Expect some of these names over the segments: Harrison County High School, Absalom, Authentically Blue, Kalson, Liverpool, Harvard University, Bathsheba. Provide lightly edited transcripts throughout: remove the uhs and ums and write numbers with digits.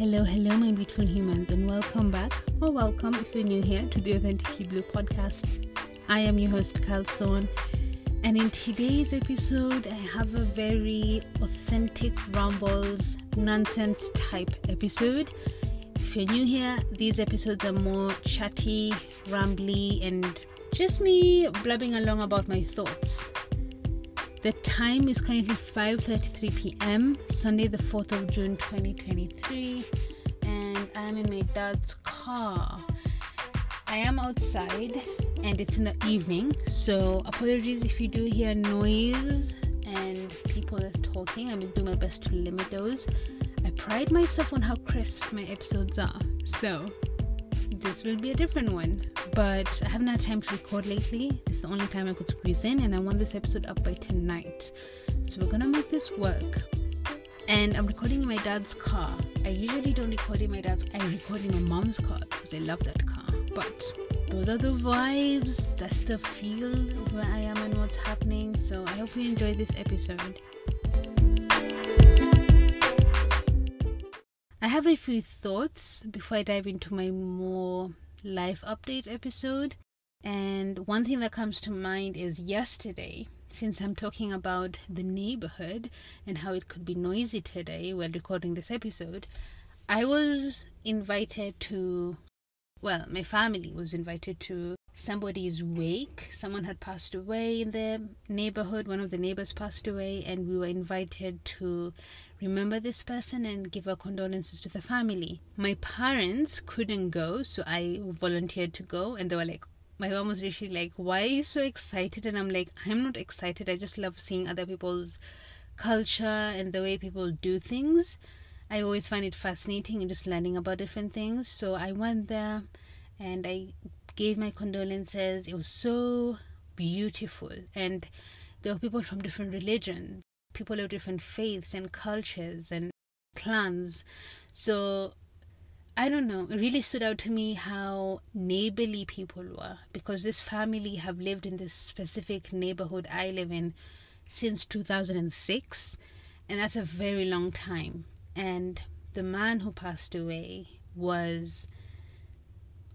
Hello, my beautiful humans, and welcome back, or welcome if you're new here, to the Authentically Blue podcast. I am your host, Kalson, and in today's episode, I have a very authentic rambles, nonsense type episode. If you're new here, these episodes are more chatty, rambly, and just me blabbing along about my thoughts. The time is currently 5:33 p.m. Sunday the 4th of June 2023, and I'm in my dad's car. I am outside and it's in the evening, so apologies if you do hear noise and people are talking. I will do my best to limit those. I pride myself on how crisp my episodes are, so this will be a different one, but I haven't had time to record lately. It's the only time I could squeeze in, and I want this episode up by tonight, so we're gonna make this work. And I'm recording in my dad's car. I usually don't record in my dad's car. I record in my mom's car because I love that car, but those are the vibes, that's the feel of where I am and what's happening. So I hope you enjoy this episode. I have a few thoughts before I dive into my more life update episode, and one thing that comes to mind is yesterday, since I'm talking about the neighborhood and how it could be noisy today while recording this episode. I was invited to, well, my family was invited to somebody's wake. Someone had passed away in the neighborhood, one of the neighbors passed away, and we were invited to remember this person and give our condolences to the family. My parents couldn't go, so I volunteered to go, and they were like, my mom was literally like, why are you so excited? And I'm like, I'm not excited, I just love seeing other people's culture and the way people do things. I always find it fascinating and just learning about different things. So I went there and I gave my condolences. It was so beautiful, and there were people from different religions, people of different faiths and cultures and clans. So I don't know, it really stood out to me how neighborly people were, because this family have lived in this specific neighborhood I live in since 2006, and that's a very long time. And the man who passed away was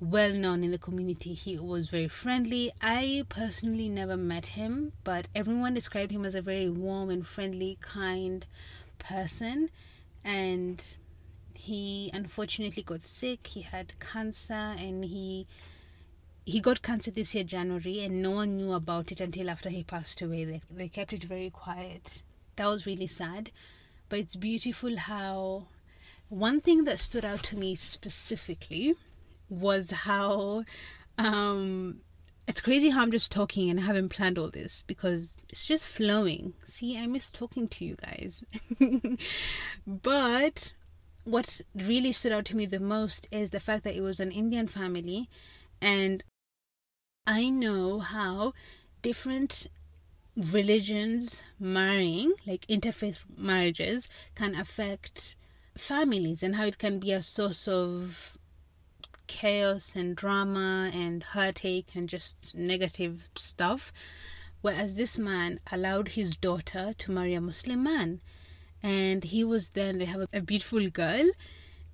well known in the community. He was very friendly. I personally never met him, but everyone described him as a very warm and friendly, kind person. And he unfortunately got sick. He had cancer, and he got cancer this year, January, and no one knew about it until after he passed away. They kept it very quiet. That was really sad, but it's beautiful how... One thing that stood out to me specifically was how it's crazy how I'm just talking and I haven't planned all this, because it's just flowing. See, I miss talking to you guys. But what really stood out to me the most is the fact that it was an Indian family, and I know how different religions marrying, like interfaith marriages, can affect families, and how it can be a source of chaos and drama and heartache and just negative stuff. Whereas this man allowed his daughter to marry a Muslim man, and he was there, and they have a beautiful girl.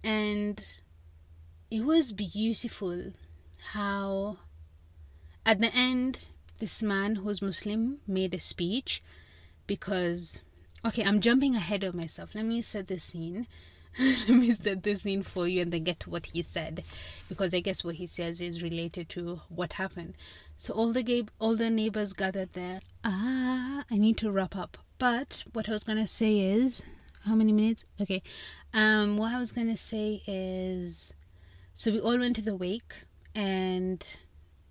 And it was beautiful how at the end this man who's Muslim made a speech, because okay, I'm jumping ahead of myself. Let me set the scene for you, and then get to what he said, because I guess what he says is related to what happened. So all the neighbors gathered there. I need to wrap up, but what I was gonna say is, how many minutes? Okay, what I was gonna say is, so we all went to the wake and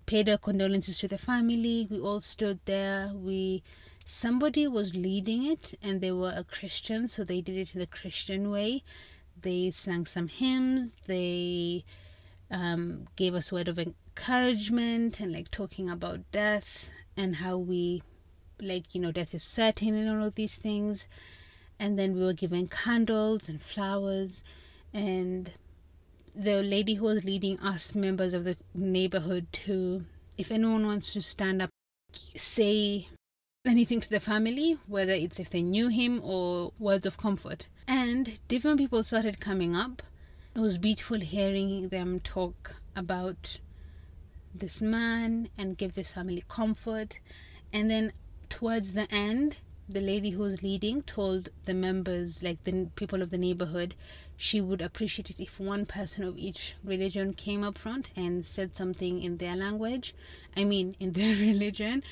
paid our condolences to the family. We all stood there. Somebody was leading it, and they were a Christian, so they did it in the Christian way. They sang some hymns, they gave us a word of encouragement, and like talking about death and how we, like, you know, death is certain and all of these things. And then we were given candles and flowers, and the lady who was leading asked members of the neighborhood to, if anyone wants to stand up, say anything to the family, whether it's if they knew him or words of comfort. And different people started coming up, It was beautiful hearing them talk about this man and give this family comfort. And then towards the end, the lady who was leading told the members, like the people of the neighborhood, she would appreciate it if one person of each religion came up front and said something in their language, I mean in their religion.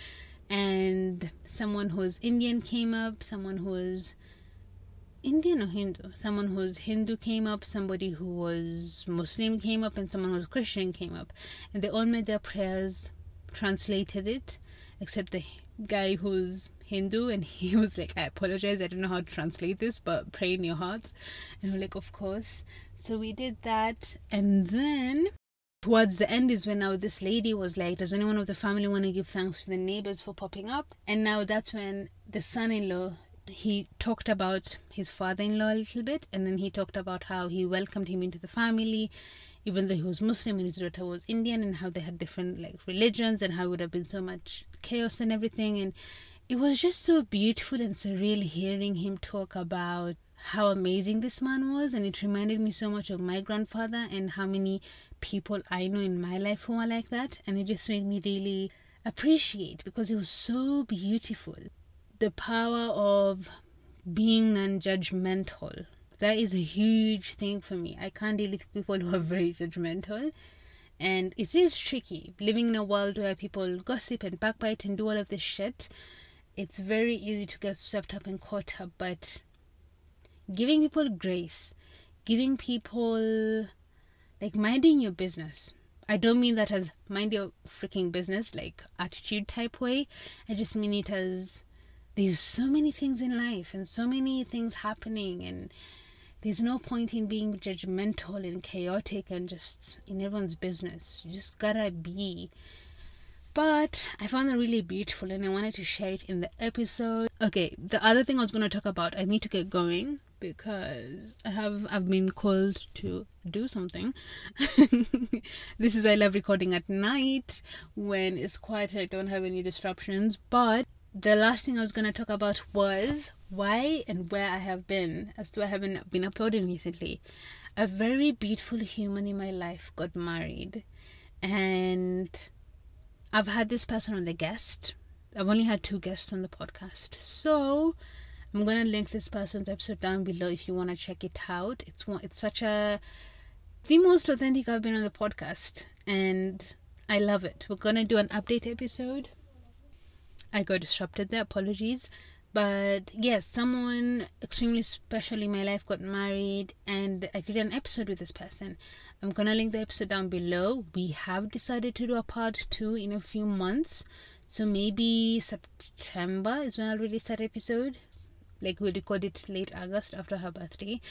And someone who is Indian came up, someone who is Indian or Hindu, someone who was Hindu came up, somebody who was Muslim came up, and someone who was Christian came up, and they all made their prayers, translated it, except the guy who's Hindu, and he was like, I apologize, I don't know how to translate this, but pray in your hearts. And we're like, of course. So we did that, and then towards the end is when now this lady was like, does anyone of the family want to give thanks to the neighbors for popping up? And now that's when the son-in-law, he talked about his father-in-law a little bit, and then he talked about how he welcomed him into the family, even though he was Muslim and his daughter was Indian, and how they had different like religions, and how it would have been so much chaos and everything. And it was just so beautiful and surreal hearing him talk about how amazing this man was, and it reminded me so much of my grandfather and how many people I know in my life who are like that. And it just made me really appreciate, because it was so beautiful, the power of being non-judgmental. That is a huge thing for me. I can't deal with people who are very judgmental, and it is tricky living in a world where people gossip and backbite and do all of this shit. It's very easy to get swept up and caught up, but giving people grace, giving people, like, minding your business. I don't mean that as mind your freaking business, like attitude type way. I just mean it as there's so many things in life and so many things happening, and there's no point in being judgmental and chaotic and just in everyone's business. You just gotta be. But I found it really beautiful, and I wanted to share it in the episode. Okay, the other thing I was going to talk about, I need to get going because I've been called to do something. This is why I love recording at night when it's quiet. I don't have any disruptions. But the last thing I was going to talk about was why and where I have been, as to I haven't been uploading recently. A very beautiful human in my life got married, and I've had this person on the guest. I've only had 2 guests on the podcast. So I'm going to link this person's episode down below if you want to check it out. It's such a... the most authentic I've been on the podcast, and I love it. We're going to do an update episode. I got disrupted there, apologies. But yes, someone extremely special in my life got married, and I did an episode with this person. I'm gonna link the episode down below. We have decided to do a part 2 in a few months, so maybe September is when I'll release that episode. Like, we'll record it late August after her birthday.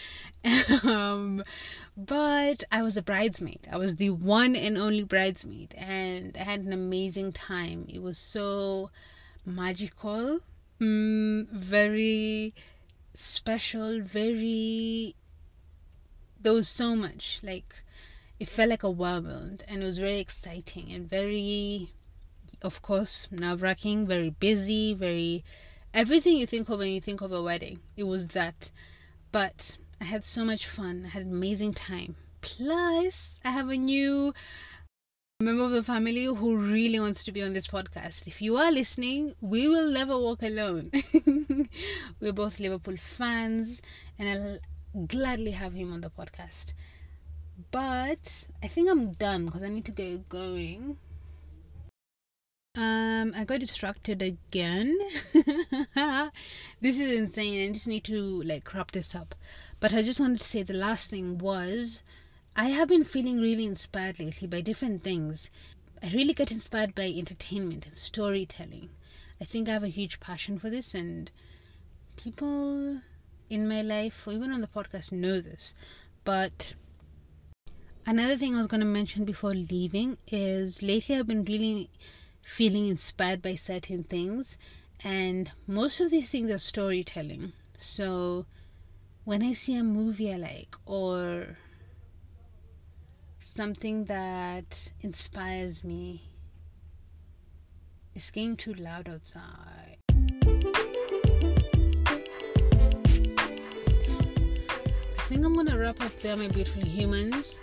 But I was a bridesmaid. I was the one and only bridesmaid, and I had an amazing time. It was so magical, very special, very... there was so much, like, it felt like a whirlwind, and it was very exciting and very, of course, nerve-wracking, very busy, very everything you think of when you think of a wedding. It was that. But I had so much fun. I had an amazing time. Plus, I have a new member of the family who really wants to be on this podcast. If you are listening, we will never walk alone. We're both Liverpool fans, and I'll gladly have him on the podcast. But I think I'm done because I need to get going. I got distracted again. This is insane. I just need to like wrap this up. But I just wanted to say the last thing was, I have been feeling really inspired lately by different things. I really get inspired by entertainment and storytelling. I think I have a huge passion for this, and people in my life, or even on the podcast, know this. But another thing I was going to mention before leaving is lately I've been really feeling inspired by certain things, and most of these things are storytelling. So when I see a movie I like, or something that inspires me... it's getting too loud outside. I think I'm gonna wrap up there, my beautiful humans.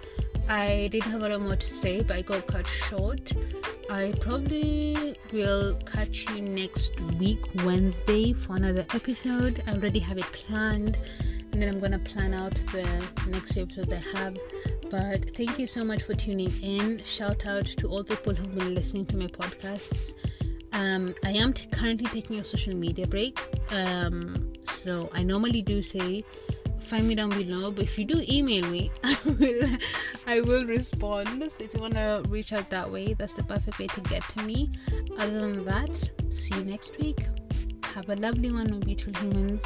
I did have a lot more to say, but I got cut short. I probably will catch you next week, Wednesday, for another episode. I already have it planned, and then I'm gonna plan out the next episode I have. But thank you so much for tuning in. Shout out to all the people who've been listening to my podcasts. I am currently taking a social media break. So I normally do say find me down below, but if you do email me, I will respond. So if you want to reach out that way, that's the perfect way to get to me. Other than that, see you next week. Have a lovely one, my beautiful humans.